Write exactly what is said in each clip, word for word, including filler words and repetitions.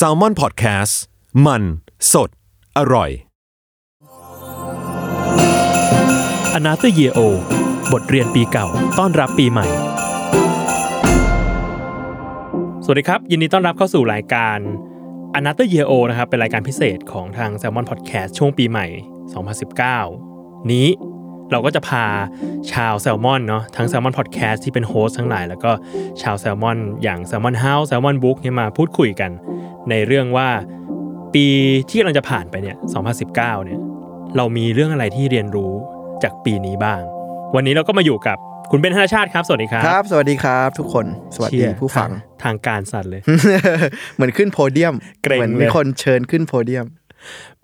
Salmon Podcast มันสดอร่อย Another Year O บทเรียนปีเก่าต้อนรับปีใหม่สวัสดีครับยินดีต้อนรับเข้าสู่รายการ Another Year O นะครับเป็นรายการพิเศษของทาง Salmon Podcast ช่วงปีใหม่สองพันสิบเก้านี้เราก็จะพาชาวแซลมอนเนาะทั้ง Salmon Podcast ที่เป็นโฮสต์ทั้งหลายแล้วก็ชาวแซลมอนอย่าง Salmon House Salmon Book เนี่ยมาพูดคุยกันในเรื่องว่าปีที่กำลังจะผ่านไปเนี่ยสองพันสิบเก้าเนี่ยเรามีเรื่องอะไรที่เรียนรู้จากปีนี้บ้างวันนี้เราก็มาอยู่กับคุณเบนธนชาติครับสวัสดีครับครับสวัสดีครับทุกคนสวัสดีผู้ฟังทางการสั่นเลย เหมือนขึ้นโพเดียมเหมือนมีคนเชิญขึ้นโพเดียม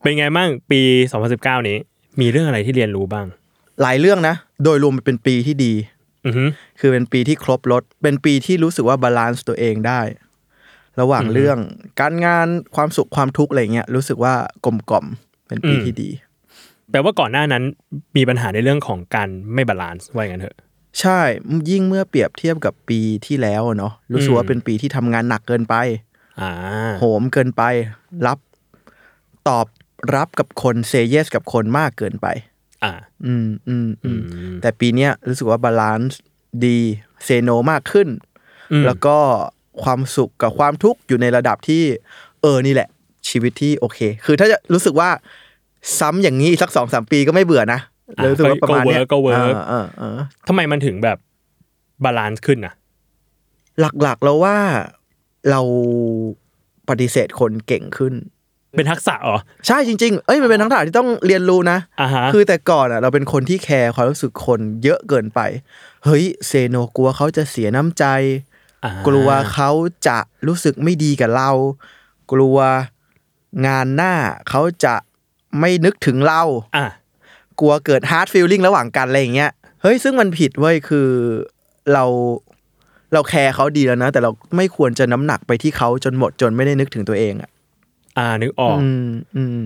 เป็นไงบ้างปีสองพันสิบเก้านี้มีเรื่องอะไรที่เรียนรู้บ้างหลายเรื่องนะโดยรวมมันเป็นปีที่ดีอือฮึคือเป็นปีที่ครบรสเป็นปีที่รู้สึกว่าบาลานซ์ตัวเองได้ระหว่างเรื่องการงานความสุขความทุกข์อะไรเงี้ยรู้สึกว่ากลมกล่อมเป็นปีที่ดีแปลว่าก่อนหน้านั้นมีปัญหาในเรื่องของการไม่บาลานซ์ว่าอย่างนั้นเถอะใช่ยิ่งเมื่อเปรียบเทียบกับปีที่แล้วเนาะรู้สึกว่าเป็นปีที่ทำงานหนักเกินไปอ่าโหมเกินไปรับตอบรับกับคนเซย์เยสกับคนมากเกินไปอ่าอืมอืมอืมแต่ปีเนี้ยรู้สึกว่าบาลานซ์ดีเซโนมากขึ้นแล้วก็ความสุขกับความทุกข์อยู่ในระดับที่เออนี่แหละชีวิตที่โอเคคือถ้าจะรู้สึกว่าซ้ำอย่างนี้สัก สองถึงสาม ปีก็ไม่เบื่อนะรู้สึกว่าประมาณเนี้ยก็เวิร์คเออเออทำไมมันถึงแบบบาลานซ์ขึ้นนะหลักๆแล้วว่าเราปฏิเสธคนเก่งขึ้นเป็นทักษะเหรอใช่จริงๆเอ้ยมันเป็นทักษะที่ต้องเรียนรู้นะคือแต่ก่อนอ่ะเราเป็นคนที่แคร์ความรู้สึกคนเยอะเกินไปเฮ้ยเซโนกลัวเขาจะเสียน้ำใจกลัวเขาจะรู้สึกไม่ดีกับเรากลัวงานหน้าเขาจะไม่นึกถึงเรากลัวเกิดฮาร์ดฟีลลิ่งระหว่างกันอะไรอย่างเงี้ยเฮ้ยซึ่งมันผิดเว้ยคือเราเราแคร์เขาดีแล้วนะแต่เราไม่ควรจะน้ำหนักไปที่เขาจนหมดจนไม่ได้นึกถึงตัวเองอ่ะอ่านึกออกอืมอืม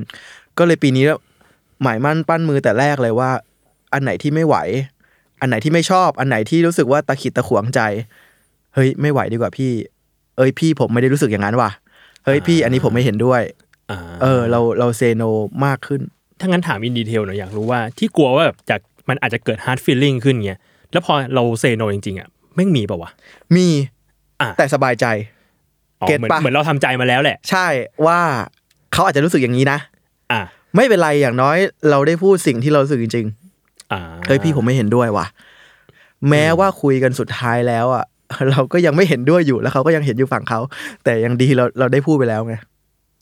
ก็เลยปีนี้แล้วหมายมั่นปั้นมือแต่แรกเลยว่าอันไหนที่ไม่ไหวอันไหนที่ไม่ชอบอันไหนที่รู้สึกว่าตะขิดตะขวงใจเฮ้ยไม่ไหวดีกว่าพี่เอ้ยพี่ผมไม่ได้รู้สึกอย่างนั้นว่ะเฮ้ยพี่อันนี้ผมไม่เห็นด้วยเออเราเราเซโนมากขึ้นถ้างั้นถามอินดีเทลหน่อยอยากรู้ว่าที่กลัวว่าแบบจากมันอาจจะเกิดฮาร์ดฟีลลิ่งขึ้นเงี้ยแล้วพอเราเซโนจริงๆอ่ะแม่งมีป่าววะมีแต่สบายใจเก็ตป่ะเหมือนเราทำใจมาแล้วแหละใช่ว่าเขาอาจจะรู้สึกอย่างนี้นะอ่ะไม่เป็นไรอย่างน้อยเราได้พูดสิ่งที่เรารู้สึกจริงๆอ่าเฮ้ยพี่ผมไม่เห็นด้วยว่ะแม้ว่าคุยกันสุดท้ายแล้วอ่ะเราก็ยังไม่เห็นด้วยอยู่แล้วเขาก็ยังเห็นอยู่ฝั่งเขาแต่ยังดีเราเราได้พูดไปแล้วไง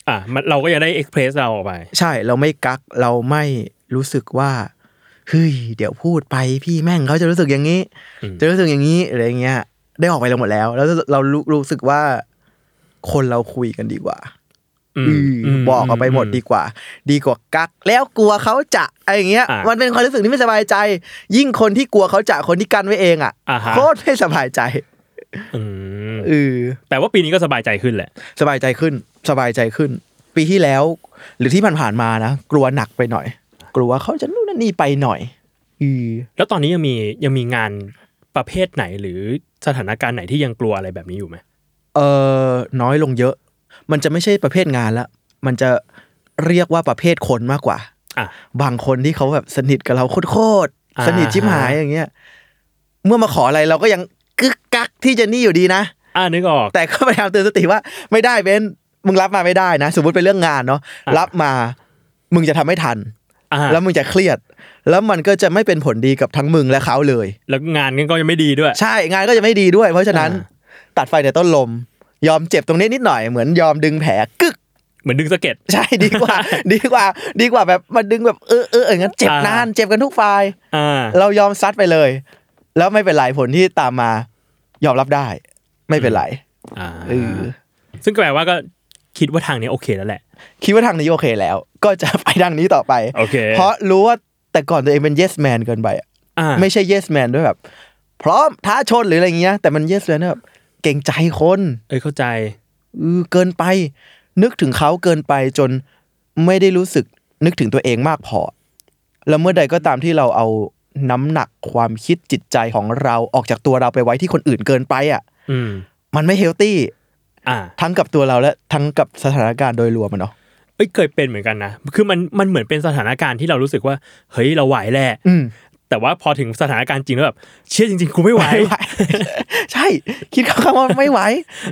อ่ะมันเราก็ยังได้เอ็กเพรสเราออกไปใช่เราไม่กักเราไม่รู้สึกว่าเฮ้ยเดี๋ยวพูดไปพี่แม่งเขาจะรู้สึกอย่างนี้จะรู้สึกอย่างนี้อะไรเงี้ยได้ออกไปเราหมดแล้วแล้วเรารู้สึกว่าคนเราคุยกันดีกว่าบอกออกไปหมดดีกว่าดีกว่ากักแล้วกลัวเขาจะอะไรอย่างเงี้ยมันเป็นความรู้สึกที่ไม่สบายใจยิ่งคนที่กลัวเขาจะคนที่กันไว้เองอ่ะโคตรไม่สบายใจเออแต่ว่าปีนี้ก็สบายใจขึ้นแหละสบายใจขึ้นสบายใจขึ้นปีที่แล้วหรือที่ผ่านๆมานะกลัวหนักไปหน่อยกลัวเขาจะนู่นนี่ไปหน่อยอือแล้วตอนนี้ยังมียังมีงานประเภทไหนหรือสถานการณ์ไหนที่ยังกลัวอะไรแบบนี้อยู่ไหมเออน้อยลงเยอะมันจะไม่ใช่ประเภทงานละมันจะเรียกว่าประเภทคนมากกว่าอ่ะบางคนที่เขาแบบสนิทกับเราโคตรๆสนิทชิบหายอย่างเงี้ยเมื่อมาขออะไรเราก็ยังกึกกักที่จะนี่อยู่ดีนะอ่านึกออกแต่ก็พยายามเตือนสติว่าไม่ได้เบนมึงรับมาไม่ได้นะสมมติเป็นเรื่องงานเนาะรับมามึงจะทำไม่ทันแล้วมึงจะเครียดแล้วมันก็จะไม่เป็นผลดีกับทั้งมึงและเขาเลยแล้วงานก็ยังไม่ดีด้วยใช่งานก็จะไม่ดีด้วยเพราะฉะนั้นตัดไฟแต่ต้นลมยอมเจ็บตรงนี้นิดหน่อยเหมือนยอมดึงแผลกึกเหมือนดึงสะเก็ดใช่ดีกว่า ดีกว่าดีกว่าแบบมาดึงแบบเออเอออย่างนั้นเจ็บนานเจ็บกันทุกฝ่ายเรายอมซัดไปเลยแล้วไม่เป็นไรผลที่ตามมายอมรับได้ไม่เป็นไรซึ่งแปลว่าก็คิดว่าทางนี้โอเคแล้วแหละคิดว่าทางนี้โอเคแล้วก็จะไปทางนี้ต่อไป okay. เพราะรู้ว่าแต่ก่อนตัวเองเป็น yes man เกินไปไม่ใช่ yes man ด้วยแบบพร้อมท้าชนหรืออะไรเงี้ยแต่มัน yes man แบบเก่งใจคนเอ้ยเข้าใจเออเกินไปนึกถึงเขาเกินไปจนไม่ได้รู้สึกนึกถึงตัวเองมากพอแล้วเมื่อใดก็ตามที่เราเอาน้ำหนักความคิดจิตใจของเราออกจากตัวเราไปไว้ที่คนอื่นเกินไปอ่ะ อืม มันไม่เฮลตี้ ทั้งกับตัวเราและทั้งกับสถานการณ์โดยรวมมันเนาะเอ้ยเคยเป็นเหมือนกันนะคือมันมันเหมือนเป็นสถานการณ์ที่เรารู้สึกว่าเฮ้ยเราไหวแหละแต่ว่าพอถึงสถานการณ์จริงแล้วแบบเชี่ยจริงๆกูไม่ไหว ใช่คิดคำว่าไม่ไหว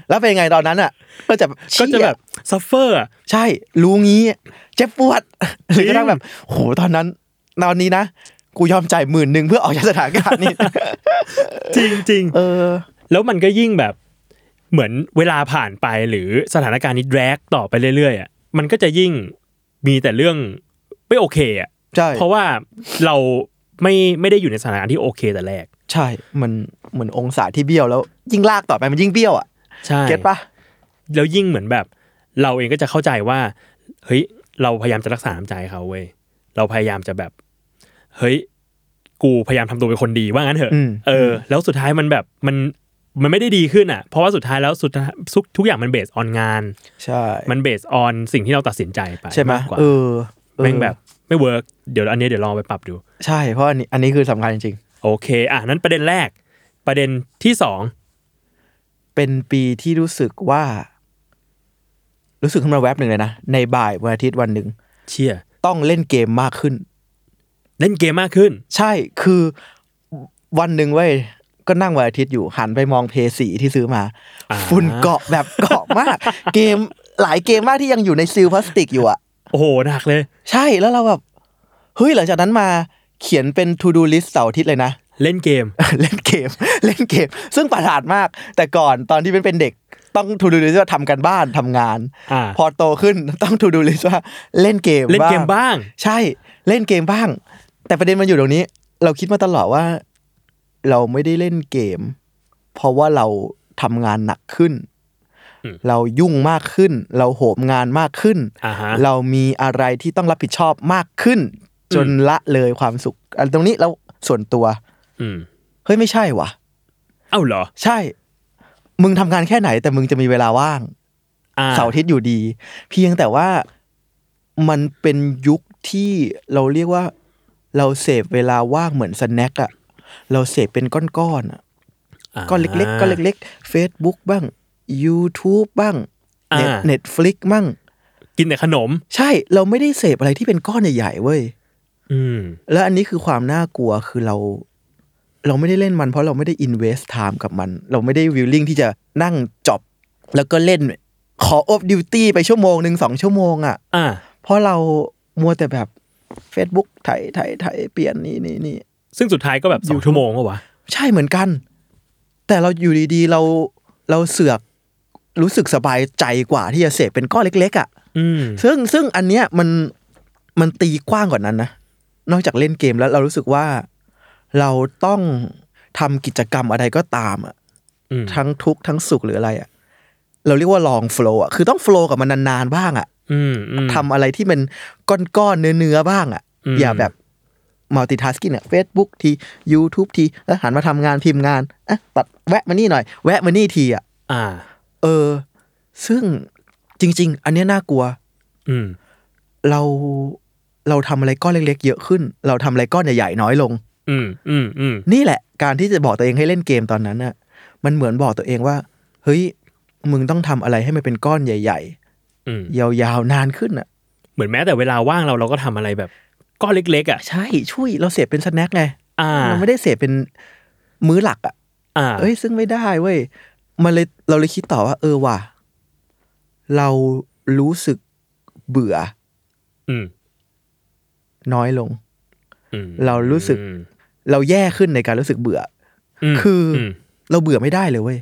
แล้วเป็นไงตอนนั้นอ่ะก็จะก็จะแบบซัฟเฟอร์ใช่รู้งี้เจ็บปวดหรือกระทั่งแบบโหตอนนั้นตอนนี้นะกูยอมจ่ายหมื่นหนึ่งเพื่อออกจากสถานการณ์นี้ จริงๆเออแล้วมันก็ยิ่งแบบเหมือนเวลาผ่านไปหรือสถานการณ์นี้แดรกต่อไปเรื่อยๆอ่ะมันก็จะยิ่งมีแต่เรื่องไม่โอเคอ่ะใช่เพราะว่าเราไม่ไม่ได้อยู่ในสถานการณ์ที่โอเคแต่แรกใช่มันเหมือนองศาที่เบี้ยวแล้วยิ่งลากต่อไปมันยิ่งเบี้ยวอ่ะใช่เก็ทป่ะแล้วยิ่งเหมือนแบบเราเองก็จะเข้าใจว่าเฮ้ยเราพยายามจะรักษาน้ำใจเขาเว้ยเราพยายามจะแบบเฮ้ยกูพยายามทำตัวเป็นคนดีว่างั้นเถอะเออแล้วสุดท้ายมันแบบมันมันไม่ได้ดีขึ้นอ่ะเพราะว่าสุดท้ายแล้วสุดทุกทุกอย่างมันเบสออนงานใช่มันเบสออนสิ่งที่เราตัดสินใจไปใช่ไหมเออแม่งแบบไม่เวิร์กเดี๋ยวอันนี้เดี๋ยวลองไปปรับดูใช่เพราะอันนี้อันนี้คือสำคัญจริงๆโอเคอ่ะนั้นประเด็นแรกประเด็นที่สองเป็นปีที่รู้สึกว่ารู้สึกขึ้นมาแวบหนึ่งเลยนะในบ่ายวันอาทิตย์วันหนึ่งเชี่ยต้องเล่นเกมมากขึ้นเล่นเกมมากขึ้นใช่คือวันหนึ่งเว้ยก็นั่งวันอาทิตย์อยู่หันไปมองเพลย์สี่ที่ซื้อมาฝุ่นเกาะแบบเกาะมากเกมหลายเกมมากที่ยังอยู่ในซีลพลาสติกอยู่อ่ะโอ้โหหนักเลยใช่แล้วเราแบบเฮ้ยหลังจากนั้นมาเขียนเป็น to do list เสาร์อาทิตย์เลยนะเล่นเกม เล่นเกมเล่นเกมซึ่งประหลาดมากแต่ก่อนตอนที่เป็นเป็นเด็กต้อง to do list ว่าทำกันบ้านทำงานพอโตขึ้นต้อง to do list ว่าเล่นเกมเล่นเกมบ้างใช่เล่นเกมบ้างแต่ประเด็นมันอยู่ตรงนี้เราคิดมาตลอดว่าเราไม่ได้เล่นเกมเพราะว่าเราทำงานหนักขึ้นเรายุ่งมากขึ้นเราโหมงานมากขึ้น uh-huh. เรามีอะไรที่ต้องรับผิดชอบมากขึ้นจนละเลยความสุขอันตรงนี้เราส่วนตัวเฮ้ยไม่ใช่วะเอ้าเหรอใช่มึงทำงานแค่ไหนแต่มึงจะมีเวลาว่างเสาร์อาทิตย์อยู่ดีเพียงแต่ว่ามันเป็นยุคที่เราเรียกว่าเราเสพเวลาว่างเหมือนสแน็คอะเราเสพเป็นก้อนๆอ่ะก้อนเล็กๆก้อนเล็กๆ Facebook บ้าง YouTube บ้าง Netflix บ้างกินแต่ขนมใช่เราไม่ได้เสพอะไรที่เป็นก้อนใหญ่ๆเว้ยอืมแล้วอันนี้คือความน่ากลัวคือเราเราไม่ได้เล่นมันเพราะเราไม่ได้ invest time กับมันเราไม่ได้ willing ที่จะนั่งจอบแล้วก็เล่นCall of Dutyไปชั่วโมงนึงสองชั่วโมงอ่ะอ่าเพราะเรามัวแต่แบบ Facebook ไถๆๆเปลี่ยนนี่ๆๆซึ่งสุดท้ายก็แบบสองชั่วโมงก็วะใช่เหมือนกันแต่เราอยู่ดีๆเราเราเสือกรู้สึกสบายใจกว่าที่จะเสพเป็นก้อนเล็กๆอ่ะซึ่งซึ่งอันเนี้ยมันมันตีกว้างกว่านั้นนะนอกจากเล่นเกมแล้วเรารู้สึกว่าเราต้องทำกิจกรรมอะไรก็ตามอ่ะทั้งทุกข์ทั้งสุขหรืออะไรอ่ะเราเรียกว่าลองโฟลว์อ่ะคือต้องโฟลว์กับมันนานๆบ้างอ่ะทำอะไรที่มันก้อนๆเนื้อๆบ้างอ่ะอย่าแบบmultitasking เนี่ย Facebook ที YouTube ทีแล้วหันมาทำงานพิมพ์งานอ่ะตัดแวะมานี่หน่อยแวะมานี่ทีอ่ะอ่าเออซึ่งจริงๆอันเนี้ยน่ากลัวอืมเราเราทำอะไรก้อนเล็กๆเยอะขึ้นเราทำอะไรก้อนใหญ่ๆน้อยลงอืมอืมอืมนี่แหละการที่จะบอกตัวเองให้เล่นเกมตอนนั้นน่ะมันเหมือนบอกตัวเองว่าเฮ้ยมึงต้องทำอะไรให้มันเป็นก้อนใหญ่ๆอืมยาวๆนานขึ้นน่ะเหมือนแม้แต่เวลาว่างเราเราก็ทำอะไรแบบก้อนเล็กๆอ่ะใช่ช่วยเราเสพเป็นสแน็คไงเราไม่ได้เสพเป็นมื้อหลักอ่ะเอ้ยซึ่งไม่ได้เว้ยมันเลยเราเลยคิดต่อว่าเออว่ะเรารู้สึกเบื่อน้อยลงเรารู้สึกเราแย่ขึ้นในการรู้สึกเบื่อคือเราเบื่อไม่ได้เลยเว้ย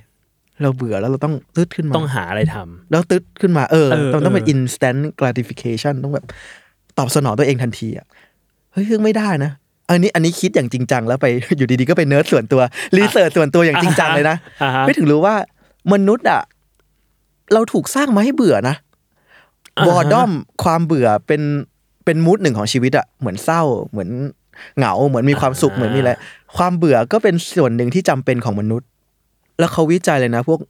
เราเบื่อแล้วเราต้องตึ๊ดขึ้นมาต้องหาอะไรทำแล้วตึ๊ดขึ้นมาเออต้องต้องเป็น instant gratification ต้องแบบตอบสนองตัวเองทันทีอ่ะเฮ้ยซึ่งไม่ได้นะอันนี้อันนี้คิดอย่างจริงจังแล้วไปอยู่ดีๆก็ไปเนิร์ดส่วนตัวรีเสิร์ชส่วนตัวอย่างจริงจังเลยนะไม่ถึงรู้ว่ามนุษย์อ่ะเราถูกสร้างมาให้เบื่อนะบอร์ดอมความเบื่อเป็นเป็นมูดหนึ่งของชีวิตอ่ะเหมือนเศร้าเหมือนเหงาเหมือนมีความสุขเหมือนมีอะไรความเบื่อก็เป็นส่วนหนึ่งที่จำเป็นของมนุษย์แล้วเขาวิจัยเลยนะพวก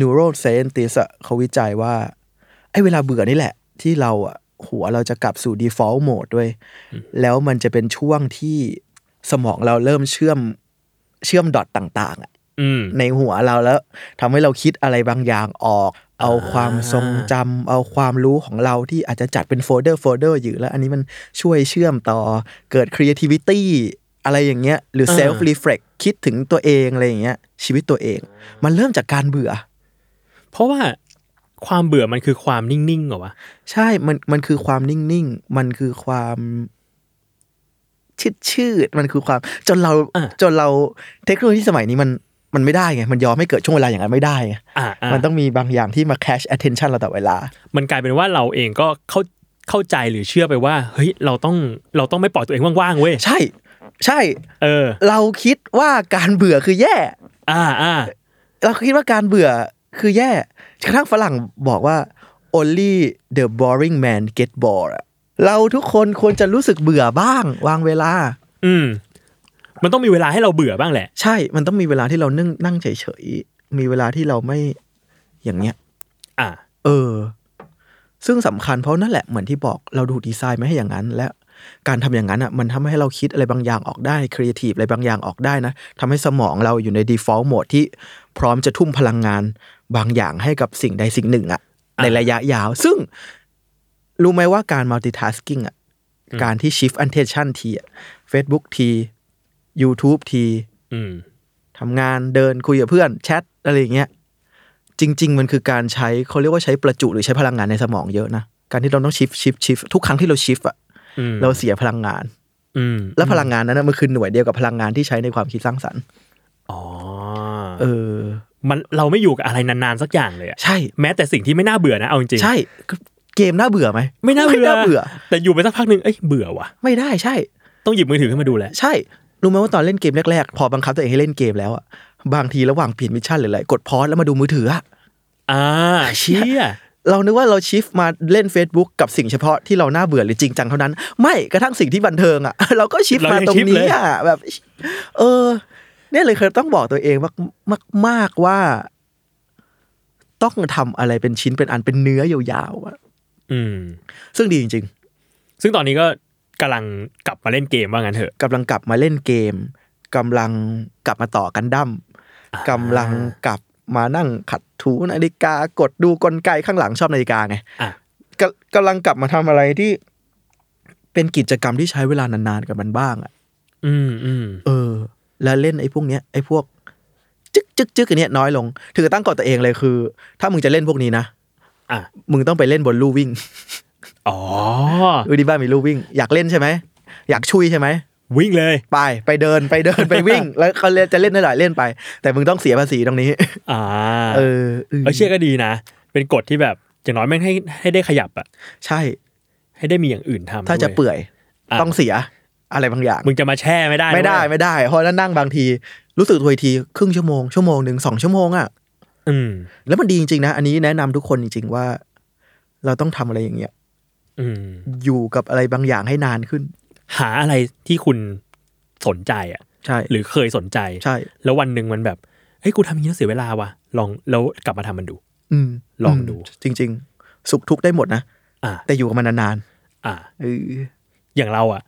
neuroscientist อ่ะเขาวิจัยว่าไอ้เวลาเบื่อนี่แหละที่เราอ่ะหัวเราจะกลับสู่ default mode ด้วยแล้วมันจะเป็นช่วงที่สมองเราเริ่มเชื่อมเชื่อมดอทต่างๆอ่ะ ในหัวเราแล้วทำให้เราคิดอะไรบางอย่างออกเอาความทรงจำเอาความรู้ของเราที่อาจจะจัดเป็นโฟลเดอร์โฟลเดอร์อยู่แล้วอันนี้มันช่วยเชื่อมต่อเกิด creativity อะไรอย่างเงี้ยหรือ self reflect คิดถึงตัวเองอะไรอย่างเงี้ยชีวิตตัวเองมันเริ่มจากการเบื่อเพราะว่าความเบื่อมันคือความนิ่งๆเหรอวะใช่มันมันคือความนิ่งๆมันคือความชืดๆมันคือความจนเราจนเราเทคโนโลยีสมัยนี้มันมันไม่ได้ไงมันยอมให้เกิดช่วงเวลาอย่างนั้นไม่ได้ไงมันต้องมีบางอย่างที่มา catch attention เราตลอดเวลามันกลายเป็นว่าเราเองก็เข้าเข้าใจหรือเชื่อไปว่าเฮ้ยเราต้องเราต้องไม่ปล่อยตัวเองว่างๆเว้ยใช่ใช่เออเราคิดว่าการเบื่อคือแย่อ่าอ่าเราคิดว่าการเบื่อคือแย่กระทั่งฝรั่งบอกว่า only the boring man get bored เราทุกคนควรจะรู้สึกเบื่อบ้างวางเวลาอืมมันต้องมีเวลาให้เราเบื่อบ้างแหละใช่มันต้องมีเวลาที่เรานั่งนั่งเฉยๆมีเวลาที่เราไม่อย่างเงี้ยอ่ะเออซึ่งสำคัญเพราะนั่นแหละเหมือนที่บอกเราดูดีไซน์ไม่ให้อย่างนั้นและการทำอย่างนั้นอ่ะมันทำให้เราคิดอะไรบางอย่างออกได้ครีเอทีฟอะไรบางอย่างออกได้นะทำให้สมองเราอยู่ใน default mode ที่พร้อมจะทุ่มพลังงานบางอย่างให้กับสิ่งใดสิ่งหนึ่งอ่ะในระยะยาวซึ่งรู้ไหมว่าการ multitasking อ่ะการที่ shift attention ทีอ่ะ Facebook ทีYouTube ทีอืมทำงานเดินคุยกับเพื่อนแชทอะไรอย่างเงี้ยจริงๆมันคือการใช้เขาเรียกว่าใช้ประจุหรือใช้พลังงานในสมองเยอะนะการที่เราต้องชิฟชิฟชิฟทุกครั้งที่เราชิฟอ่ะเราเสียพลังงานอืมแล้วพลังงานนั้นมันคือหน่วยเดียวกับพลังงานที่ใช้ในความคิดสร้างสรรค์อ๋อเออมันเราไม่อยู่กับอะไรนานๆสักอย่างเลยอ่ะใช่แม้แต่สิ่งที่ไม่น่าเบื่อนะเอาจริงๆใช่เกมน่าเบื่อมั้ยไม่น่าเบื่อแต่อยู่ไปสักพักนึงเอ้ยเบื่อว่ะไม่ได้ใช่ต้องหยิบมือถือขึ้นมาดูแลใช่รู้ไหมว่าตอนเล่นเกมแรกๆพอบังคับตัวเองให้เล่นเกมแล้วอ่ะบางทีระหว่างเปลี่ยนมิชชั่นหรืออะไรกดพอสแล้วมาดูมือถืออ่ะอ่าเชี่ยเรานึกว่าเราชิฟมาเล่น Facebook กับสิ่งเฉพาะที่เราน่าเบื่อหรือจริงจังเท่านั้นไม่กระทั่งสิ่งที่บันเทิงอ่ะเราก็ชิฟมาตรงนี้อ่ะแบบเออเนี่ยเลยคือต้องบอกตัวเองมากๆว่าต้องทำอะไรเป็นชิ้นเป็นอันเป็นเนื้อยาวๆอ่ะอืมซึ่งดีจริงๆซึ่งตอนนี้ก็กำลังกลับมาเล่นเกมว่างั้นเถอะกำลังกลับมาเล่นเกมกำลังกลับมาต่อกันดั้มกำลังกลับมานั่งขัดถูนาฬิกากดดูกลไกข้างหลังชอบนาฬิกาไงกำลังกลับมาทำอะไรที่เป็นกิจกรรมที่ใช้เวลานานๆกับมันบ้างอ่ะอืมอืมเออแล้วเล่นไอ้พวกเนี้ยไอ้พวกจึ๊กจึ๊กจึ๊กอันเนี้ยน้อยลงถือตั้งกฎตัวเองเลยคือถ้ามึงจะเล่นพวกนี้นะอ่ะมึงต้องไปเล่นบนลู่วิ่งอ๋อดูดีบ้านมีลู่วิ่งอยากเล่นใช่ไหมอยากช่วยใช่ไหมวิ่งเลยไปไปเดินไปเดินไปวิ่งแล้วเขาจะเล่นได้หลายเล่นไปแต่มึงต้องเสียภาษีตรงนี้อ่าเออเออเชื่อก็ดีนะเป็นกฎที่แบบอย่างน้อยแม่งให้ให้ได้ขยับอ่ะใช่ให้ได้มีอย่างอื่นทำถ้าจะเปื่อยต้องเสียอะไรบางอย่างมึงจะมาแช่ไม่ได้ไม่ได้ไม่ได้เพราะนั่งบางทีรู้สึกตัวทีครึ่งชั่วโมงชั่วโมงหนึ่งสองชั่วโมงอ่ะอืมแล้วมันดีจริงๆนะอันนี้แนะนำทุกคนจริงๆว่าเราต้องทำอะไรอย่างเงี้ยอยู่กับอะไรบางอย่างให้นานขึ้นหาอะไรที่คุณสนใจอ่ะใช่หรือเคยสนใจใช่แล้ววันหนึ่งมันแบบเฮ้ยกูทำอย่างนี้เสียเวลาว่ะลองแล้วกลับมาทำมันดูอืมลองดูจริงๆสุขทุกข์ได้หมดนะอ่าแต่อยู่กับมันนานๆอ่าเอออย่างเราอ่ะ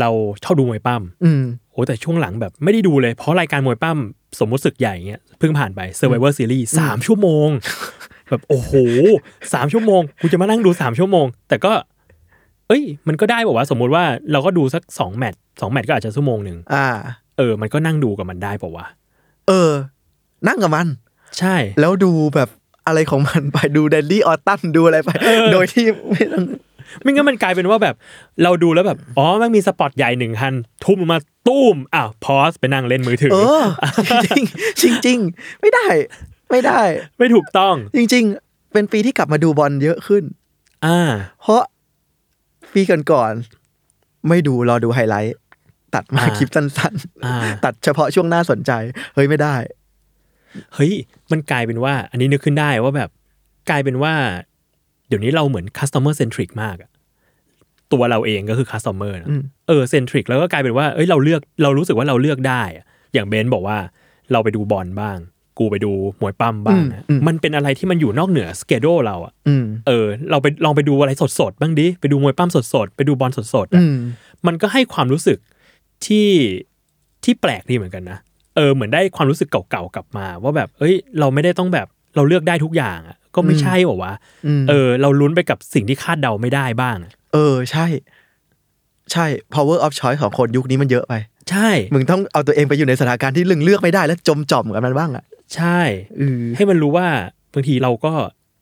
เราชอบดูมวยปั้มอืมโหแต่ช่วงหลังแบบไม่ได้ดูเลยเพราะรายการมวยปั้มสมมติศึกใหญ่เงี้ยเพิ่งผ่านไป Survivor Series สาม ชั่วโมงแบบโอ้โหสามชั่วโมงกูจะมานั่งดูสามชั่วโมงแต่ก็เอ้ยมันก็ได้บอกว่าสมมุติว่าเราก็ดูสักสองแมตช์สองแมตช์ก็อาจจะชั่วโมงนึงอ่าเออมันก็นั่งดูกับมันได้ป่าววะเออนั่งกับมันใช่แล้วดูแบบอะไรของมันไปดูแดนนี่ออตตันดูอะไรไปโดยที่ไม่ต้องไม่งั้นมันกลายเป็นว่าแบบเราดูแล้วแบบอ๋อมันมีสปอตใหญ่หนึ่งคันทุ่มมาตุ้มอ้าวพอสไปนั่งเล่นมือถือเออจริงจริงไม่ได้ไม่ได้ไม่ถูกต้องจริงๆเป็นปีที่กลับมาดูบอลเยอะขึ้นอ่าเพราะปีก่อนๆไม่ดูรอดูไฮไลท์ตัดมาคลิปสั้นๆตัดเฉพาะช่วงน่าสนใจเฮ้ยไม่ได้เฮ้ยมันกลายเป็นว่าอันนี้นึกขึ้นได้ว่าแบบกลายเป็นว่าเดี๋ยวนี้เราเหมือน customer centric มากอะตัวเราเองก็คือ customer นะเออ centric แล้วก็กลายเป็นว่าเอ้ยเราเลือกเรารู้สึกว่าเราเลือกได้อย่างเบนซ์บอกว่าเราไปดูบอลบ้างกูไปดูมวยปั้มบ้างนะมันเป็นอะไรที่มันอยู่นอกเหนือสเกดูลเราอ่ะเออเราไปลองไปดูอะไรสดๆบ้างดิไปดูมวยปั้มสดๆไปดูบอลสดๆอ่ะมันก็ให้ความรู้สึกที่ที่แปลกดีเหมือนกันนะ เออเหมือนได้ความรู้สึกเก่าๆกลับมาว่าแบบเอ้ยเราไม่ได้ต้องแบบเราเลือกได้ทุกอย่างอ่ะก็ไม่ใช่หรอวะเออเราลุ้นไปกับสิ่งที่คาดเดาไม่ได้บ้างเออใช่ใช่ power of choice ของคนยุคนี้มันเยอะไปใช่มึงต้องเอาตัวเองไปอยู่ในสถานการณ์ที่เลือกไม่ได้แล้วจมจ่อมกับมันบ้างอ่ะใช่ให้มันรู้ว่าบางทีเราก็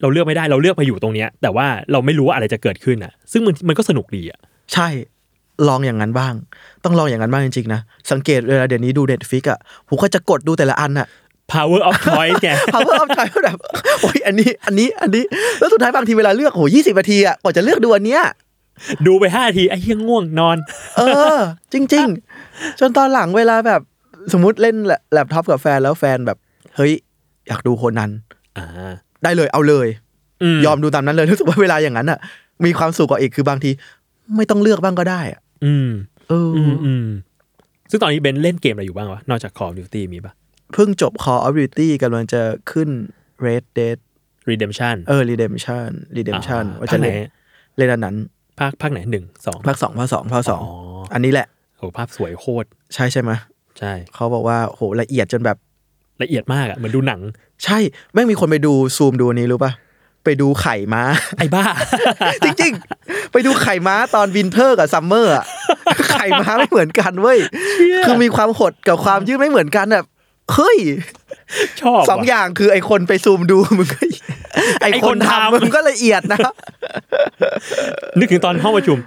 เราเลือกไม่ได้เราเลือกมาอยู่ตรงเนี้ยแต่ว่าเราไม่รู้ว่าอะไรจะเกิดขึ้นอ่ะซึ่งมันมันก็สนุกดีอ่ะใช่ลองอย่างนั้นบ้างต้องลองอย่างนั้นบ้างจริงๆนะสังเกตเวลาเดี๋ยวนี้ดู Netflix อ่ะผมก็จะกดดูแต่ละอันอ่ะ power of choice แก power of choice แบบโอ๊ยอันนี้อันนี้อันนี้แล้วสุดท้ายบางทีเวลาเลือกโหยี่สิบนาทีอ่ะกว่าจะเลือกดูอันเนี้ยดูไปห้านาทีไอ้เหี้ยง่วงนอนเออจริงๆจนตอนหลังเวลาแบบสมมุติเล่นแล็ปท็อปกับแฟนแล้วแฟนแบบเฮ้ยอยากดูโคนันอ่าได้เลยเอาเลยยอมดูตามนั้นเลยรู้สึกว่าเวลาอย่างนั้นอ่ะมีความสุขกว่าอีกคือบางทีไม่ต้องเลือกบ้างก็ได้อ่ะอืมเอออืมซึ่งตอนนี้เบนเล่นเกมอะไรอยู่บ้างวะนอกจาก Call of Duty มีปะเพิ่งจบ Call of Duty กำลังจะขึ้น Red Dead Redemption เออ Redemption Redemption ว่าจะเล่นเล่นอันนั้นภาคภาคไหนหนึ่ง สองภาคสองภาคสองภาคสอง อ, อันนี้แหละโหภาพสวยโคตรใช่ใช่มั้ยใช่เขาบอกว่าโหละเอียดจนแบบละเอียดมากอ่ะเหมือนดูหนังใช่แม่งมีคนไปดูซูมดูอันนี้รู้ป่ะไปดูไข่ม้าไอ้บ้า จริงๆไปดูไข่ม้าตอนวินเทอร์กับซัมเมอร์อ่ะ ไข่ม้าไม่เหมือนกันเว้ย คือมีความหดกับความยืดไม่เหมือนกันแบบเฮ้ยชอบสองอย่างคือไอคนไปซูมดูมึงก็ไอคนทำมึงก็ละเอียดนะนึกถึงตอนห้องประชุม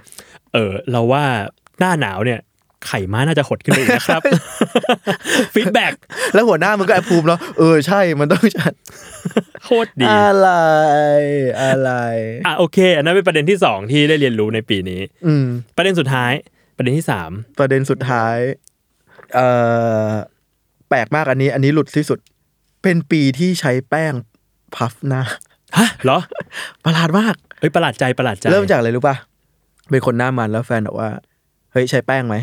เออเราว่าหน้าหนาวเนี่ยไข่ม้าน่าจะหดขึ้นไปอีกนะครับฟีดแบ็กแล้วหัวหน้ามึงก็แอบภูมิแล้วเออใช่มันต้องจัดโคตรดีอะไรอะไรอ่ะโอเคอันนั้นเป็นประเด็นที่สองที่ได้เรียนรู้ในปีนี้ประเด็นสุดท้ายประเด็นที่สามประเด็นสุดท้ายเออแปลกมากอันนี้อันนี้หลุดที่สุดเป็นปีที่ใช้แป้งพัฟหน้าฮะเหรอประหลาดมากเฮ้ยประหลาดใจประหลาดใจเริ่มจากอะไรรู้ป่ะเป็นคนหน้ามันแล้วแฟนบอกว่าเฮ้ยใช้แป้งไหม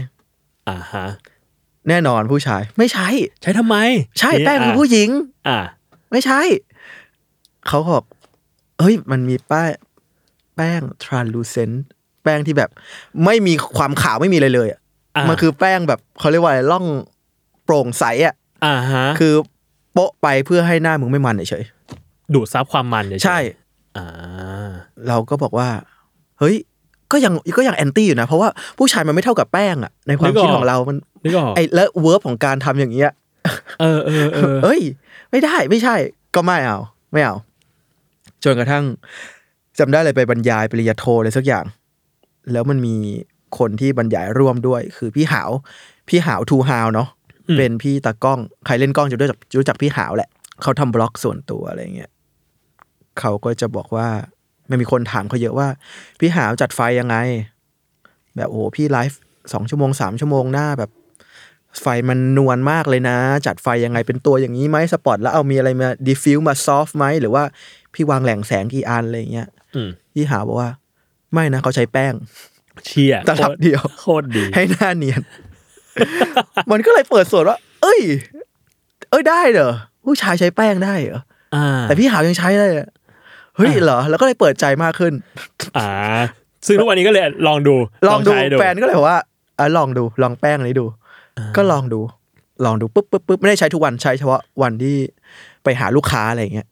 อ่าฮะแน่นอนผู้ชายไม่ใช้ใช้ทำไมใช่แป้งคือผู้หญิงอ่าไม่ใช่เขาบอกเฮ้ยมันมีป้ายแป้ง translucent แป้งที่แบบไม่มีความขาวไม่มีอะไรเลยอ่ะมันคือแป้งแบบเขาเรียกว่าอะไรล่องโปร่งใสอ่ะอ่าฮะคือโปะไปเพื่อให้หน้ามึงไม่มันเฉยๆดูดซับความมันเฉยๆใช่อ่าเราก็บอกว่าเฮ้ยก็ยังก็ยังแอนตี้อยู่นะเพราะว่าผู้ชายมันไม่เท่ากับแป้งอ่ะในความคิดของเรามันไอ้แล้วเวิร์บของการทำอย่างเงี้ยเออเออเออเอ้ยไม่ได้ไม่ใช่ก็ไม่เอาไม่เอาจนกระทั่งจำได้เลยไปบรรยายปริญญาโทอะไรสักอย่างแล้วมันมีคนที่บรรยายร่วมด้วยคือพี่หาวพี่หาวทูฮาวเนาะเป็นพี่ตากล้องใครเล่นกล้องจะรู้จักรู้จักพี่หาวแหละเขาทำบล็อกส่วนตัวอะไรเงี้ยเขาก็จะบอกว่าไม่มีคนถามเขาเยอะว่าพี่หาวจัดไฟยังไงแบบโอ้พี่ไลฟ์สองชั่วโมงสามชั่วโมงหน้าแบบไฟมันนวลมากเลยนะจัดไฟยังไงเป็นตัวอย่างนี้ไหมสปอตแล้วเอามีอะไรมาดิฟฟิวมาซอฟไหมหรือว่าพี่วางแหล่งแสงกี่อันอะไรเงี้ยพี่หาวบอกว่าไม่นะเขาใช้แป้งเชี่ยตลับเดียวโคตรดีให้หน้าเนียนมันก็เลยเปิดส่วนว่าเอ้ยเอ้ยได้เหรอผู้ชายใช้แป้งได้เหรอแต่พี่หาวยังใช้ได้เฮ้ยเหรอแล้วก็เลยเปิดใจมากขึ้นอ่าซึ่งทุกวันนี้ก็เลยลองดูลองดูแฟนก็เลยบอกว่าอ่ะลองดูลองแป้งนี้ดูก็ลองดูลองดูปึ๊บปึ๊บปึ๊บไม่ได้ใช้ทุกวันใช้เฉพาะวันที่ไปหาลูกค้าอะไรอย่างเงี้ย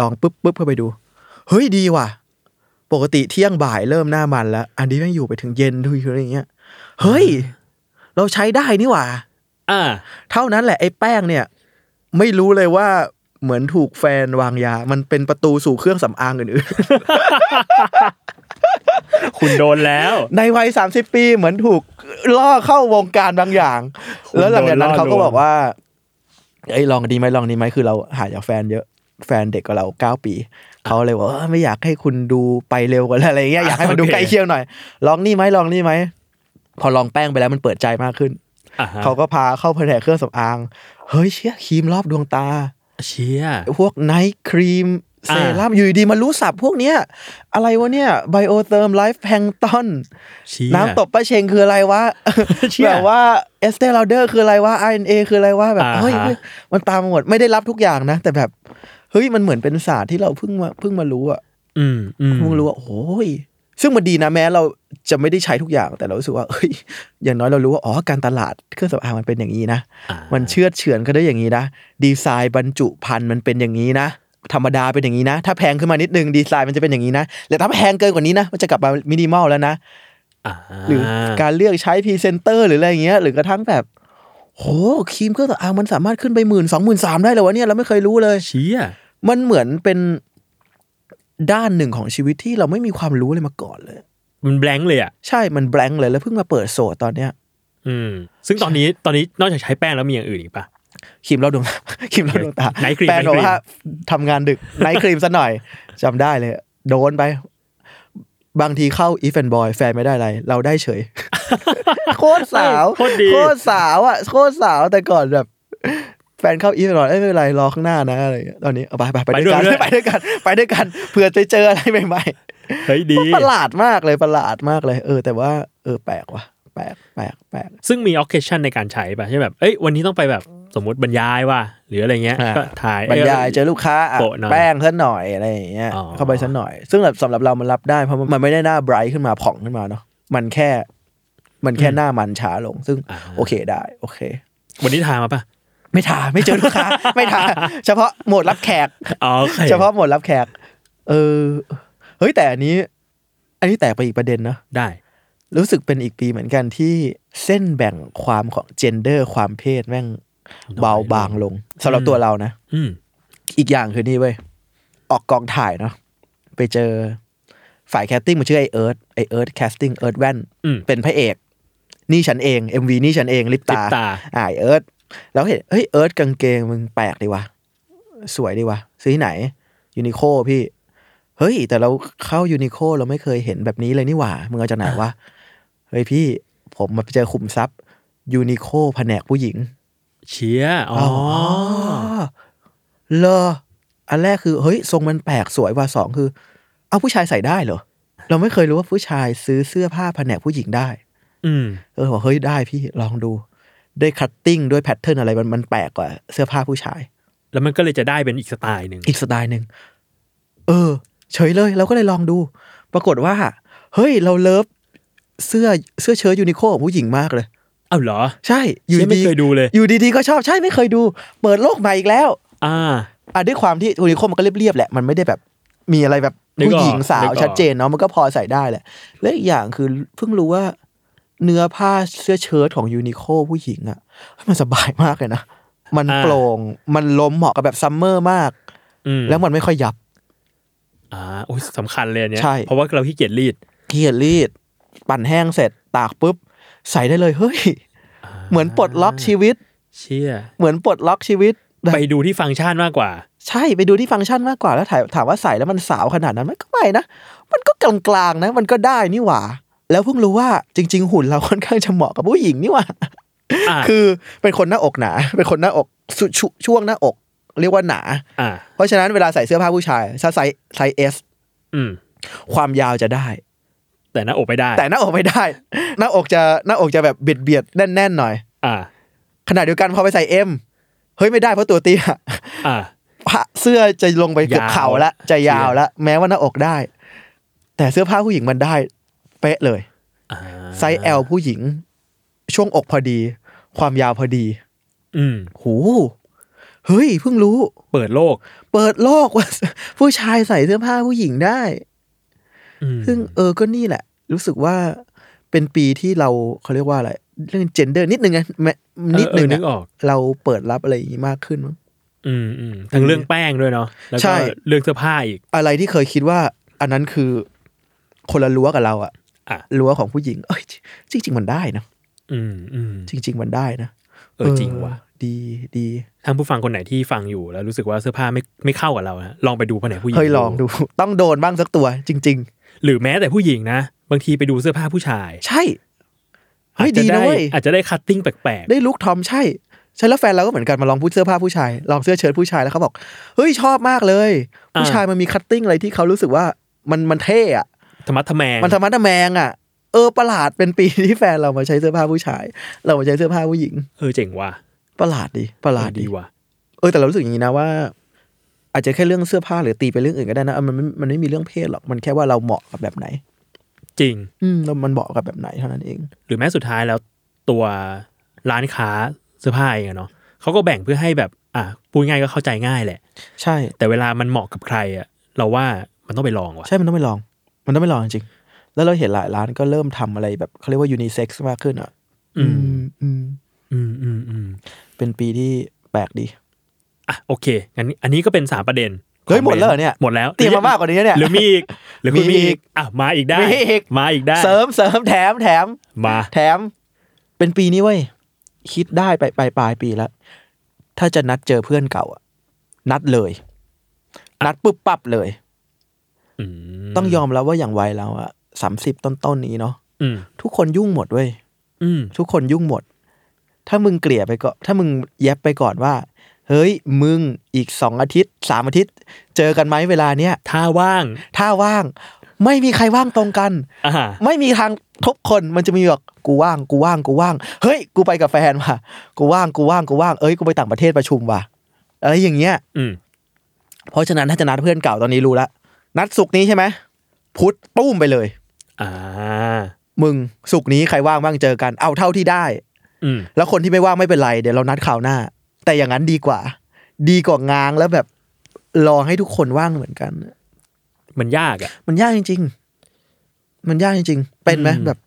ลองปึ๊บปึ๊บเข้าไปดูเฮ้ยดีว่ะปกติเที่ยงบ่ายเริ่มหน้ามันแล้วอันนี้แม่งอยู่ไปถึงเย็นด้วยอะไรอย่างเงี้ยเฮ้ยเราใช้ได้นี่หว่าอ่าเท่านั้นแหละไอ้แป้งเนี่ยไม่รู้เลยว่าเหมือนถูกแฟนวางยามันเป็นประตูสู่เครื่องสำอางอื่นๆคุณโดนแล้วในวัยสามสิบปีเหมือนถูกล่อเข้าวงการบางอย่างแล้วหลังจากนั้นเขาก็บอกว่าเอ้ยลองดีไหมลองดีไหมคือเราหาจากแฟนเยอะแฟนเด็กกว่าเราเก้าปีเขาเลยว่าไม่อยากให้คุณดูไปเร็วกว่าอะไรอย่างเงี้ยอยากให้มันดูใกล้เคียงหน่อยลองนี่ไหมลองนี่ไหมพอลองแป้งไปแล้วมันเปิดใจมากขึ้นเขาก็พาเข้าแผนกเครื่องสำอางเฮ้ยเชี่ยครีมรอบดวงตาเชี่ยพวกไนท์ครีมเซรั่มอยู่ดีมารู้สับพวกเนี้ยอะไรวะเนี่ยไบโอเทอร์มไลฟ์แพลงก์ตอนน้ำตบปลาเชงคืออะไรวะแบบว่าเอสเตอร์ลาวเดอร์คืออะไรวะ อาร์ เอ็น เอ คืออะไรวะแบบเฮ้ยมันตามหมดไม่ได้รับทุกอย่างนะแต่แบบเฮ้ยมันเหมือนเป็นศาสตร์ที่เราเพิ่งมาเพิ่งมารู้อ่ะเพิ่งรู้ว่าโอ้ย ซึ่งมันดีนะแม้เราจะไม่ได้ใช้ทุกอย่างแต่เรารู้สึกว่าเอ้ยอย่างน้อยเรารู้ว่าอ๋อการตลาดเครื่องสำอางมันเป็นอย่างนี้นะมันเชื่อเฉือนกันได้อย่างนี้นะดีไซน์บรรจุภัณฑ์มันเป็นอย่างนี้นะธรรมดาเป็นอย่างนี้นะถ้าแพงขึ้นมานิดนึงดีไซน์มันจะเป็นอย่างนี้นะแต่ถ้าแพงเกินกว่านี้นะมันจะกลับมามินิมอลแล้วนะหรือการเลือกใช้พรีเซนเตอร์หรืออะไรอย่างเงี้ยหรือกระทั่งแบบโหครีมเครื่องสำอางมันสามารถขึ้นไป หนึ่งหมื่นสองพันสามร้อย ได้เลยวะเนี่ยเราไม่เคยรู้เลยเชี่ยมันเหมือนเป็นด้านหนึ่งของชีวิตที่เราไม่มีความรู้เลยมาก่อนเลยมันแบงค์เลยอ่ะใช่มันแบงค์เลยแล้วเพิ่งมาเปิดโสดตอนเนี้ยอืมซึ่งตอนนี้ตอนนี้นอกจากใช้แป้งแล้วมีอย่างอื่นอีกป่ะครีมเล่าดวงครีมเล่าดวงตาแป้งบอกว่าทำงานดึกไนท์ครีมซะหน่อยจำได้เลยโดนไปบางทีเข้า If and Boy แฟนไม่ได้อะไรเราได้เฉย โคตรสาวโคตรดีโคตรสาวอ่ะโคตรสาวแต่ก่อนแบบแฟนเข้า If and Boy เอ้ยไม่เป็นไรรอข้างหน้านะอะไรตอนนี้เอาไปไปไปด้วยกันไปด้วยกันไปด้วยกันเผื่อจะเจออะไรใหม่ๆเฮ้ยดีประหลาดมากเลยประหลาดมากเลยเออแต่ว่าเออแปลกว่ะแปลกแปลกแปลกซึ่งมี occasion ในการใช้ป่ะใช่แบบเอ้ยวันนี้ต้องไปแบบสมมติบรรยายว่ะหรืออะไรเงี้ยก็ถ่ายบรรยายเจอลูกค้าแป้งซะหน่อยอะไรอย่างเงี้ยเข้าไปซะหน่อยซึ่งแบบสำหรับเรามันรับได้เพราะมันไม่ได้หน้าไบรท์ขึ้นมาผ่องขึ้นมาเนาะมันแค่มันแค่หน้ามันช้าลงซึ่งโอเคได้โอเควันนี้ทามาป่ะไม่ทาไม่เจอลูกค้าไม่ทาเฉพาะโหมดรับแขกเฉพาะโหมดรับแขกเออเฮ้ยแต่อันนี้อันนี้แตกไปอีกประเด็นเนาะได้รู้สึกเป็นอีกปีเหมือนกันที่เส้นแบ่งความของเจนเดอร์ความเพศแม่งเบาบางลงสำหรับตัวเรานะอีกอย่างคือนี่เว้ยออกกองถ่ายเนาะไปเจอฝ่ายแคสติ้งมันชื่อไอเอิร์ธไอเอิร์ธแคสติ้งเอิร์ธแว่นเป็นพระเอกนี่ฉันเอง เอ็ม วี นี่ฉันเองลิปตาไอเอิร์ธแล้วเห็นเฮ้ยเอิร์ธกางเกงมึงแปลกดีวะสวยดีวะซื้อที่ไหนยูนิโคพี่เฮ้ยแต่เราเข้ายูนิโคเราไม่เคยเห็นแบบนี้เลยนี่หว่ามึงเอาจากไหนวะเฮ้ยพี่ผมมาเจอขุมทรัพย์ยูนิโคแผนกผู้หญิงเชียอ๋อเลออันแรกคือเฮ้ยทรงมันแปลกสวยว่าสองคือเอาผู้ชายใส่ได้เหรอเราไม่เคยรู้ว่าผู้ชายซื้อเสื้อผ้าแผนกผู้หญิงได้อืมเออบอกเฮ้ยได้พี่ลองดูได้คัตติ้งด้วยแพทเทิร์นอะไรมันมันแปลกกว่าเสื้อผ้าผู้ชายแล้วมันก็เลยจะได้เป็นอีกสไตล์นึงอีกสไตล์นึงเออเฉยเลยเราก็เลยลองดูปรากฏว่าเฮ้ยเราเลิฟเสื้อเสื้อเชิ้ตยูนิโคของผู้หญิงมากเลยอ้าวเหรอใช่อยู่ดีไม่เคยดูเลยอยู่ดีๆก็ชอบใช่ไม่เคยดูเปิดโลกใหม่อีกแล้วอ่าอ่ะด้วยความที่ยูนิโคมันก็เรียบๆแหละมันไม่ได้แบบมีอะไรแบบผู้หญิงสาวชัดเจนเนาะมันก็พอใส่ได้แหละและอีกอย่างคือเพิ่งรู้ว่าเนื้อผ้าเสื้อเชิ้ตของยูนิโคผู้หญิงอ่ะมันสบายมากเลยนะมันโปร่งมันล้มเหมาะกับแบบซัมเมอร์มากแล้วมันไม่ค่อยยับอ่าโอ้ยสำคัญเลยเนี่ยเพราะว่าเราขี้เกียจรีดขี้เกียจรีดปั่นแห้งเสร็จตากปุ๊บใส่ได้เลยเฮ้ยเหมือนปลดล็อกชีวิตเชี่ยเหมือนปลดล็อกชีวิตไปดูที่ฟังก์ชันมากกว่าใช่ไปดูที่ฟังก์ชันมากกว่าแล้วถามว่าใส่แล้วมันสาวขนาดนั้นมันก็ไม่นะมันก็กลางๆนะมันก็ได้นี่หว่าแล้วเพิ่งรู้ว่าจริงๆหุ่นเราค่อนข้างจะเหมาะกับผู้หญิงนี่หว่าคือเป็นคนหน้าอกหนาเป็นคนหน้าอกช่วงหน้าอกเรียกว่าหนาเพราะฉะนั้นเวลาใส่เสื้อผ้าผู้ชายถ้าไซส์ไซส์ S ความยาวจะได้แต่หน้าอกไม่ได้แต่หน้าอกไม่ได้หน้าอกจะหน้าอกจะแบบเบียดเบียดแน่นๆหน่อยอ่าขนาดเดียวกันพอไปใส่ M เฮ้ยไม่ได้เพราะตัวเตี้ยอ่าเสื้อจะลงไปเกือบเข่าละจะยาวละแม้ว่าหน้าอกได้แต่เสื้อผ้าผู้หญิงมันได้เป๊ะเลยอ่าไซส์ L ผู้หญิงช่วงอกพอดีความยาวพอดีอืมโหเฮ้ยเพิ่งรู้เปิดโลกเปิดโลกว่าผู้ชายใส่เสื้อผ้าผู้หญิงได้ซึ่งเออก็นี่แหละรู้สึกว่าเป็นปีที่เราเขาเรียกว่าอะไรเรื่องเจนเดอร์นิดนึงนะนิดนึงนะเราเปิดรับอะไรอย่างนี้มากขึ้นมั้งอืมอืมทั้งเรื่องแป้งด้วยเนาะแล้วก็เรื่องเสื้อผ้าอีกอะไรที่เคยคิดว่าอันนั้นคือคนละรั้วกับเราอะรั้วของผู้หญิงเอ้ยจริงจริงมันได้นะอืมอืมจริงจริงมันได้นะเออจริงว่ะดีดีท่านผู้ฟังคนไหนที่ฟังอยู่แล้วรู้สึกว่าเสื้อผ้าไม่ไม่เข้ากับเรานะลองไปดูแผนกผู้หญิงเฮ้ยลองดูต้องโดนบ้างสักตัวจริงจริงหรือแม้แต่ผู้หญิงนะบางทีไปดูเสื้อผ้าผู้ชายใช่เฮ้ยดีนะเว้ยอาจจะได้คัตติ้งแปลกๆได้ลุคทอมใช่ใช่แล้วแฟนเราก็เหมือนกันมาลองพูดเสื้อผ้าผู้ชายลองเสื้อเชิ้ตผู้ชายแล้วเขาบอกเฮ้ยชอบมากเลยผู้ชายมันมีคัตติ้งอะไรที่เขารู้สึกว่ามันมันเท่อะธรรมะทะแมงมันธรรมะทะแมงอะเออประหลาดเป็นปีที่แฟนเรามาใช้เสื้อผ้าผู้ชายเรามาใช้เสื้อผ้าผู้หญิงเออเจ๋งว่ะประหลาดดีประหลาดดีว่ะเออแต่เรารู้สึกอย่างนี้นะว่าอาจจะแค่เรื่องเสื้อผ้าหรือตีไปเรื่องอื่นก็ได้นะมันมันไม่มีเรื่องเพศหรอกมันแค่ว่าเราเหมาะกับแบบไหน จริงแล้วมันเหมาะกับแบบไหนเท่านั้นเองหรือแม้สุดท้ายแล้วตัวร้านค้าเสื้อผ้าเองอะเนาะเขาก็แบ่งเพื่อให้แบบอ่ะพูดง่ายก็เข้าใจง่ายแหละใช่แต่เวลามันเหมาะกับใครอะเราว่ามันต้องไปลองว่ะใช่มันต้องไปลองมันต้องไปลองจริงแล้วเราเห็นหลายร้านก็เริ่มทำอะไรแบบเขาเรียกว่ายูนิเซ็กซ์มากขึ้นอ่ะอืมอืมอืมอืมอืมเป็นปีที่แปลกดีอ่ะโอเคงั้นอันนี้ก็เป็นสามประเด็นเฮ้ยหมดแล้วเนี่ยหมดแล้วเตรียมมามากกว่านี้เนี่ยหรือมีอีกหรือมีอีกอ่ะมาอีกได้มาอีกได้เสริมเสริมแถมแถมมาแถมเป็นปีนี้เว้ยคิดได้ไปปลายปลายปีแล้วถ้าจะนัดเจอเพื่อนเก่าอ่ะนัดเลยนัดปุ๊บปั๊บเลยต้องยอมแล้วว่าอย่างวัยเราอ่ะสามสิบต้นๆนี้เนาะทุกคนยุ่งหมดเว้ยทุกคนยุ่งหมดถ้ามึงเกลี่ยไปก็ถ้ามึงแยบไปก่อนว่าเฮ้ยมึงอีกสองอาทิตย์สามอาทิตย์เจอกันไหมเวลาเนี้ยถ้าว่างถ้าว่างไม่มีใครว่างตรงกันไม่มีทางทุกคนมันจะมีแบบกูว่างกูว่างกูว่างเฮ้ยกูไปกับแฟนว่ะกูว่างกูว่างกูว่างเอ้ยกูไปต่างประเทศประชุมว่ะอะไรอย่างเงี้ยเพราะฉะนั้นถ้าจะนัดเพื่อนเก่าตอนนี้รู้ละนัดศุกร์นี้ใช่ไหมพุธปุ้มไปเลยอ่ามึงศุกร์นี้ใครว่างบ้างเจอกันเอาเท่าที่ได้แล้วคนที่ไม่ว่างไม่เป็นไรเดี๋ยวเรานัดคราวหน้าแต่อย่างนั้นดีกว่าดีกว่าง้างแล้วแบบรอให้ทุกคนว่างเหมือนกันมันยากอ่ะมันยากจริงๆมันยากจริงๆเป็นไหมแบบ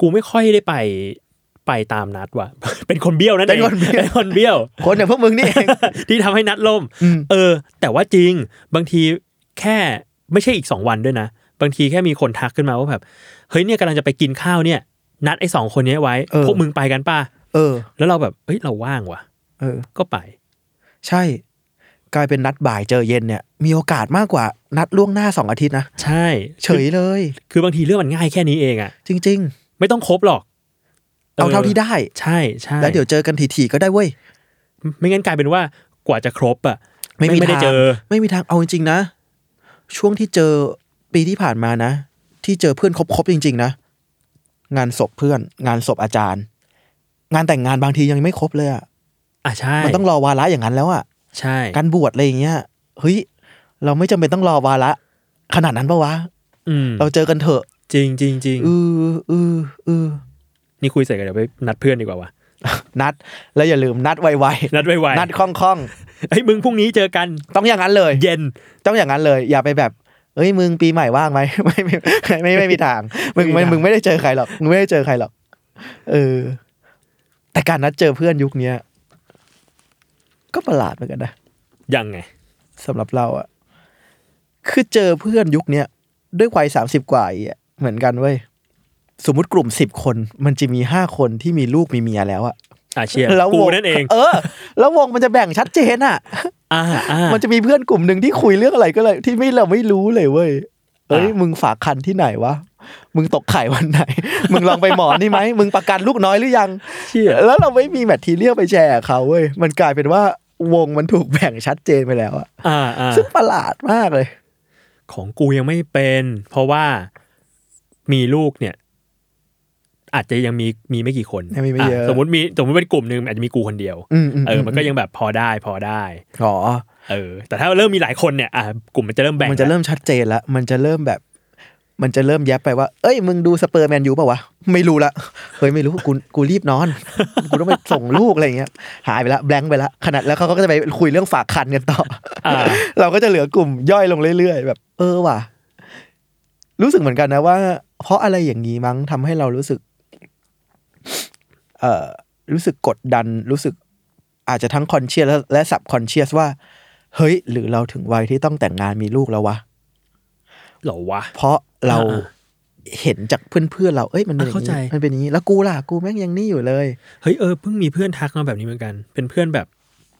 กูไม่ค่อยได้ไปไปตามนัดว่ะ เป็นคนเบี้ยวนั่นเองเป็นคนเบี้ยวคนอย่างพวกมึงนี่เองที่ทำให้นัดล่มเออแต่ว่าจริงบางทีแค่ไม่ใช่อีกสองวันด้วยนะบางทีแค่มีคนทักขึ้นมาว่าแบบเฮ้ยเนี่ยกำลังจะไปกินข้าวเนี่ยนัดไอ้สองคนนี้ไว้พวกมึงไปกันป่ะเออแล้วเราแบบเฮ้ยเราว่างว่ะเออก็ไปใช่กลายเป็นนัดบ่ายเจอเย็นเนี่ยมีโอกาสมากกว่านัดล่วงหน้าสองอาทิตย์นะใช่เฉยเลยคือบางทีเรื่องมันง่ายแค่นี้เองอ่ะจริงๆไม่ต้องคบหรอกเอาเท่าที่ได้ใช่ใช่แล้วเดี๋ยวเจอกันถี่ๆก็ได้เว้ยไม่งั้นกลายเป็นว่ากว่าจะครบอ่ะไม่มีทางไม่มีทางเอาจริงๆนะช่วงที่เจอปีที่ผ่านมานะที่เจอเพื่อนคบๆจริงๆนะงานศพเพื่อนงานศพอาจารย์งานแต่งงานบางทียังไม่ครบเลยอ่ะอ่ะใช่มันต้องรอวาระอย่างนั้นแล้วอ่ะใช่การบวชอะไรอย่างเงี้ยเฮ้ยเราไม่จำเป็นต้องรอวาระขนาดนั้นปะวะอืมเราเจอกันเถอะจริงจริงจริงอืออืออือนี่คุยเสร็จกันเดี๋ยวไปนัดเพื่อนดีกว่าวะนัดแล้วอย่าลืมนัดไวๆนัดไวๆนัดคล่องๆเฮ้ยมึงพรุ่งนี้เจอกันต้องอย่างนั้นเลยเย็นต้องอย่างนั้นเลยอย่าไปแบบเอ้ยมึงปีใหม่ว่างไหมไม่ไม่ไม่มีทางมึงมึงไม่ได้เจอใครหรอกมึงไม่ได้เจอใครหรอกเออแต่การนัดเจอเพื่อนยุคนี้ก็ประหลาดเหมือนกันนะยังไงสำหรับเราอ่ะคือเจอเพื่อนยุคนี้ด้วยวัยสามสิบกว่าอีกเหมือนกันเว้ยสมมุติกลุ่มสิบคนมันจะมีห้าคนที่มีลูกมีเมียแล้วอ่ะอ่ะเชียร์กูนั่นเองเออแล้ววงมันจะแบ่งชัดเจนอ่ะอ่ามันจะมีเพื่อนกลุ่มนึงที่คุยเรื่องอะไรก็เลยที่ไม่เราไม่รู้เลยเว้ยเอ้ยมึงฝากคันที่ไหนวะมึงตกไข่วันไหนมึงลองไปหมอนี่ไหมมึงประกันลูกน้อยหรือยังเชี่ยแล้วเราไม่มีแมททีเรียลไปแชร์เขาเว้ยมันกลายเป็นว่าวงมันถูกแบ่งชัดเจนไปแล้วอะอ่าซึ่งประหลาดมากเลยของกูยังไม่เป็นเพราะว่ามีลูกเนี่ยอาจจะยังมีมีไม่กี่คนสมมติมีสมมติเป็นกลุ่มนึงอาจจะมีกูคนเดียวเออมันก็ยังแบบพอได้พอได้อ๋อเออแต่ถ้าเริ่มมีหลายคนเนี่ยอ่ะกลุ่มมันจะเริ่มแบ่งมันจะเริ่มชัดเจนแล้วมันจะเริ่มแบบมันจะเริ่มแยบไปว่าเอ้ยมึงดูสเปอร์แมนยูป่าววะไม่รู้ละเฮ้ยไม่รู้กูกูรีบนอนกูต้องไปส่งลูกอะไรอย่างเงี้ยหายไปละแบงค์ไปละขนาดแล้วเขาก็จะไปคุยเรื่องฝากคันกันต่อเราก็จะเหลือกลุ่มย่อยลงเรื่อยๆแบบเออว่ะรู้สึกเหมือนกันนะว่าเพราะอะไรอย่างนี้มั้งทำให้เรารู้สึกเอ่อรู้สึกกดดันรู้สึกอาจจะทั้งคอนเชียสและซับคอนเชียสว่าเฮ้ยหรือเราถึงวัยที่ต้องแต่งงานมีลูกแล้ววะหรอวะเพราะเราเห็นจากเพื่อนๆเราเอ้ยมันเป็นอย่างนี้มันเป็นอย่างนี้แล้วกูล่ะกูแม่งยังนี่อยู่เลยเฮ้ยเออเพิ่งมีเพื่อนทักมาแบบนี้เหมือนกันเป็นเพื่อนแบบ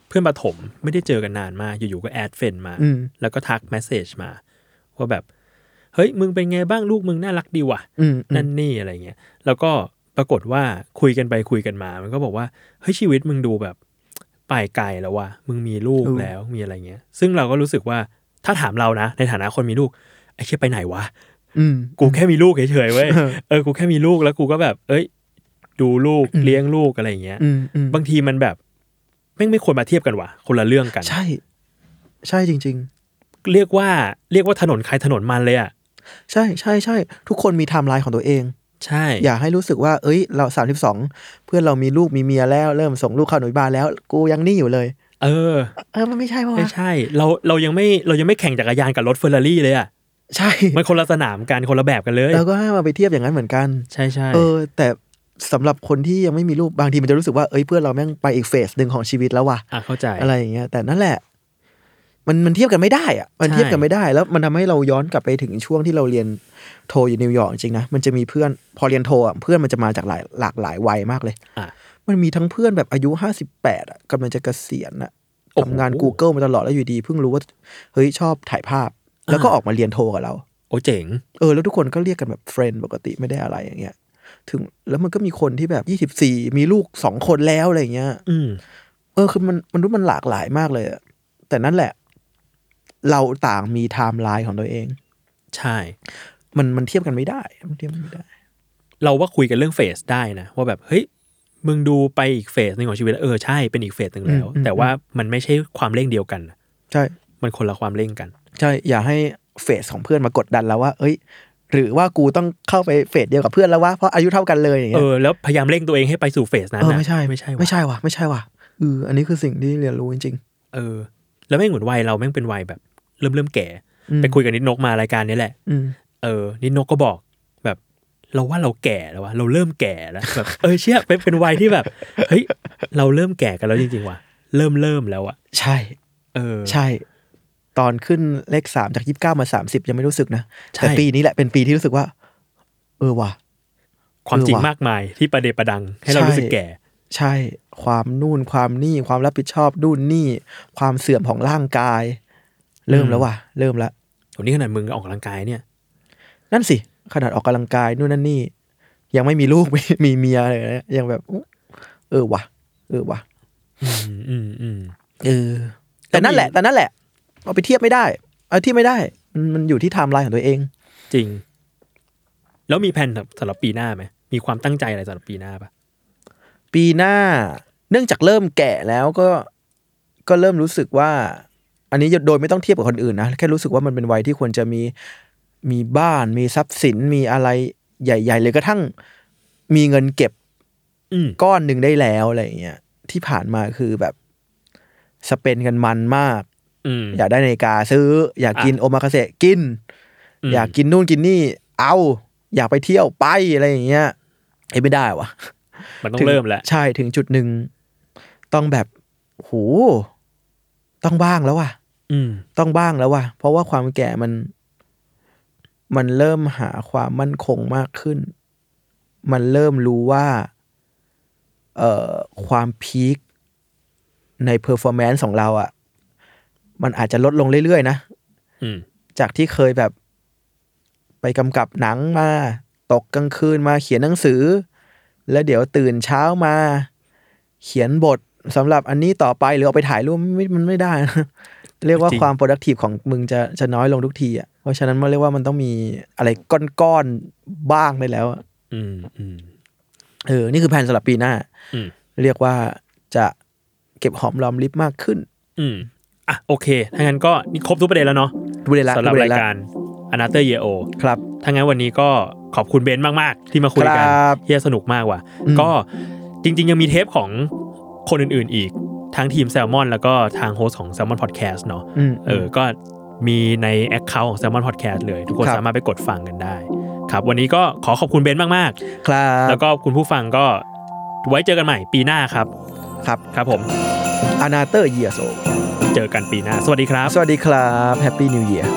เพื่อนประถมไม่ได้เจอกันนานมากอยู่ๆก็แอดเฟรนด์มาแล้วก็ทักเมสเสจมาว่าแบบเฮ้ยมึงเป็นไงบ้างลูกมึงน่ารักดีว่ะนั่นนี่อะไรเงี้ยแล้วก็ปรากฏว่าคุยกันไปคุยกันมามันก็บอกว่าเฮ้ยชีวิตมึงดูแบบไปไกลแล้วว่ะมึงมีลูกแล้วมีอะไรเงี้ยซึ่งเราก็รู้สึกว่าถ้าถามเรานะในฐานะคนมีลูกไอ้เชี่ยไปไหนวะกูแค่มีลูกเฉยๆเว้ยเออกูแค่มีลูกแล้วกูก็แบบเอ้ยดูลูกเลี้ยงลูกอะไรเงี้ยบางทีมันแบบแม่งไม่ควรมาเทียบกันว่ะคนละเรื่องกันใช่ใช่จริงๆเรียกว่าเรียกว่าถนนใครถนนมันเลยอ่ะ ใช่ใช่ใช่ทุกคนมีไทม์ไลน์ของตัวเองใช่อย่าให้รู้สึกว่าเอ้ยเราสามสิบสองเพื่อนเรามีลูกมีเมียแล้วเริ่มส่งลูกเข้าหน่วยบาลแล้วกูยังนี่อยู่เลยเออเออมันไม่ใช่ป่ะไม่ใช่เราเรายังไม่เรายังไม่แข่งจักรยานกับรถเฟอร์รารี่เลยอ่ะใช่มันคนละสนามกันคนละแบบกันเลยแล้วก็ให้มาไปเทียบอย่างนั้นเหมือนกันใช่ใช่เออแต่สำหรับคนที่ยังไม่มีลูกบางทีมันจะรู้สึกว่าเอ้ยเพื่อนเราแม่งไปอีกเฟสหนึ่งของชีวิตแล้วว่ะอ่ะเข้าใจอะไรอย่างเงี้ยแต่นั่นแหละมันมันเทียบกันไม่ได้อ่ะมันเทียบกันไม่ได้แล้วมันทำให้เราย้อนกลับไปถึงช่วงที่เราเรียนโทอยู่นิวยอร์กจริงนะมันจะมีเพื่อนพอเรียนโทอ่ะเพื่อนมันจะมาจากหลายหลากหลายวัยมากเลยอ่ะมันมีทั้งเพื่อนแบบอายุห้าสิบแปดอ่ะกำลังจะเกษียณน่ะทำงาน Google มาตลอดแล้วอยู่ดีเพิ่งรู้ว่าเฮ้ยชอบถ่ายภาพแล้วก็ออกมาเรียนโทกับเราโอ้เจ๋งเออแล้วทุกคนก็เรียกกันแบบเฟรนด์ปกติไม่ได้อะไรอย่างเงี้ยถึงแล้วมันก็มีคนที่แบบยี่สิบสี่มีลูกสองคนแล้วอะไรอย่างเงี้ยอืมเออคือมันมนุษย์มันหลากหลายมากเลยแต่นั่นแหละเราต่างมีไทม์ไลน์ของตัวเองใช่มันมันเทียบกันไม่ได้มันเทียบกันไม่ได้เราว่าคุยกันเรื่องเฟสได้นะว่าแบบเฮ้ยมึงดูไปอีกเฟสหนึ่งของชีวิตแล้วเออใช่เป็นอีกเฟสหนึ่งแล้วแต่ว่ามันไม่ใช่ความเร่งเดียวกันใช่มันคนละความเร่งกันใช่อย่าให้เฟสของเพื่อนมากดดันแล้วว่าเอ้ยหรือว่ากูต้องเข้าไปเฟสเดียวกับเพื่อนแล้ววะเพราะอายุเท่ากันเลยอย่างเงี้ยเออแล้วพยายามเร่งตัวเองให้ไปสู่เฟสนั้นนะไม่ใช่ไม่ใช่ไม่ใช่ว่ะไม่ใช่ว่ะเอออันนี้คือสิ่งที่เรียนรู้จริงๆเออแล้วแม่งเหมือนวัยเราแม่งเป็นวัยแบบเริ่มเริ่มแก่ไปคุยกับนิดนกมารายการนี้แหละเออนิดนกก็บอกแบบเราว่าเราแก่แล้ววะเราเริ่มแก่แล้วแบบเออเชี่ยเป็นเป็นวัยที่แบบเฮ้ยเราเริ่มแก่กันแล้วจริงๆว่ะเริ่มเริ่มแล้วอะใช่เออใช่ตอนขึ้นเลขสามจากยี่สิบเก้ามาสามสิบยังไม่รู้สึกนะแต่ปีนี้แหละเป็นปีที่รู้สึกว่าเออว่ะความจริงมากมายที่ประเดประดังให้เรารู้สึกแก่ใช่ความนู่นความนี่ความรับผิดชอบนู่นนี่ความเสื่อมของร่างกายเริ่มแล้วว่ะเริ่มแล้ววันนี้ขนาดมึงออกกำลังกายเนี่ยนั่นสิขนาดออกกำลังกายนู่นนั่นนี่ยังไม่มีลูก มีเมียเลยนะยังแบบเออว่ะเออว่ะอืมอืมเออแต่นั่นแหละแต่นั่นแหละเอาไปเทียบไม่ได้เอาที่ไม่ได้มันมันอยู่ที่ไทม์ไลน์ของตัวเองจริงแล้วมีแผนสำหรับปีหน้าไหมมีความตั้งใจอะไรสำหรับปีหน้าปะปีหน้าเนื่องจากเริ่มแก่แล้วก็ก็เริ่มรู้สึกว่าอันนี้โดยไม่ต้องเทียบกับคนอื่นนะแค่รู้สึกว่ามันเป็นวัยที่ควรจะมีมีบ้านมีทรัพย์สินมีอะไรใหญ่ๆเลยกระทั่งมีเงินเก็บก้อนหนึ่งได้แล้วอะไรอย่างเงี้ยที่ผ่านมาคือแบบสเปนกันมันมากอยากได้นาฬิกาซื้ออยากกินโอมากาเสะกินอยากกินนู่นกินนี่เอาอยากไปเที่ยวไปอะไรอย่างเงี้ยไอ้ไม่ได้วะมันต้องเริ่มแล้วใช่ถึงจุดหนึ่งต้องแบบโหต้องบ้างแล้วว่ะต้องบ้างแล้วว่ะเพราะว่าความแก่มันมันเริ่มหาความมั่นคงมากขึ้นมันเริ่มรู้ว่าเอ่อความพีคในเพอร์ฟอร์แมนซ์ของเราอ่ะมันอาจจะลดลงเรื่อยๆนะจากที่เคยแบบไปกำกับหนังมาตกกลางคืนมาเขียนหนังสือแล้วเดี๋ยวตื่นเช้ามาเขียนบทสำหรับอันนี้ต่อไปหรือเอาไปถ่ายรูปมันไม่ได้นะเรียกว่าความ productive ของมึงจะจะน้อยลงทุกทีอ่ะเพราะฉะนั้นมันเรียกว่ามันต้องมีอะไรก้อนๆบ้างได้แล้วอืมอืมเออนี่คือแผนสำหรับปีหน้าเรียกว่าจะเก็บหอมรอมริบมากขึ้นอืมอ่ะโอเคถ้างั้นก็นี่ครบทุกประเด็นแล้วเนาะทุกประเด็นแล้วสำหรับรายการ Another Year O ครับถ้างั้นวันนี้ก็ขอบคุณเบนซ์มากๆที่มาคุยกันเฮียสนุกมากว่ะก็จริงๆยังมีเทปของคนอื่นๆอีกทั้งทีมแซลมอนแล้วก็ทางโฮสต์ของ Salmon Podcast เนาะเออก็มีใน account ของ Salmon Podcast เลยทุกคนสามารถไปกดฟังกันได้ครับวันนี้ก็ขอขอบคุณเบนซ์มากๆครับแล้วก็คุณผู้ฟังก็ไว้เจอกันใหม่ปีหน้าครับครับครับผม Another Year O เจอกันปีหน้าสวัสดีครับสวัสดีครับ Happy New Year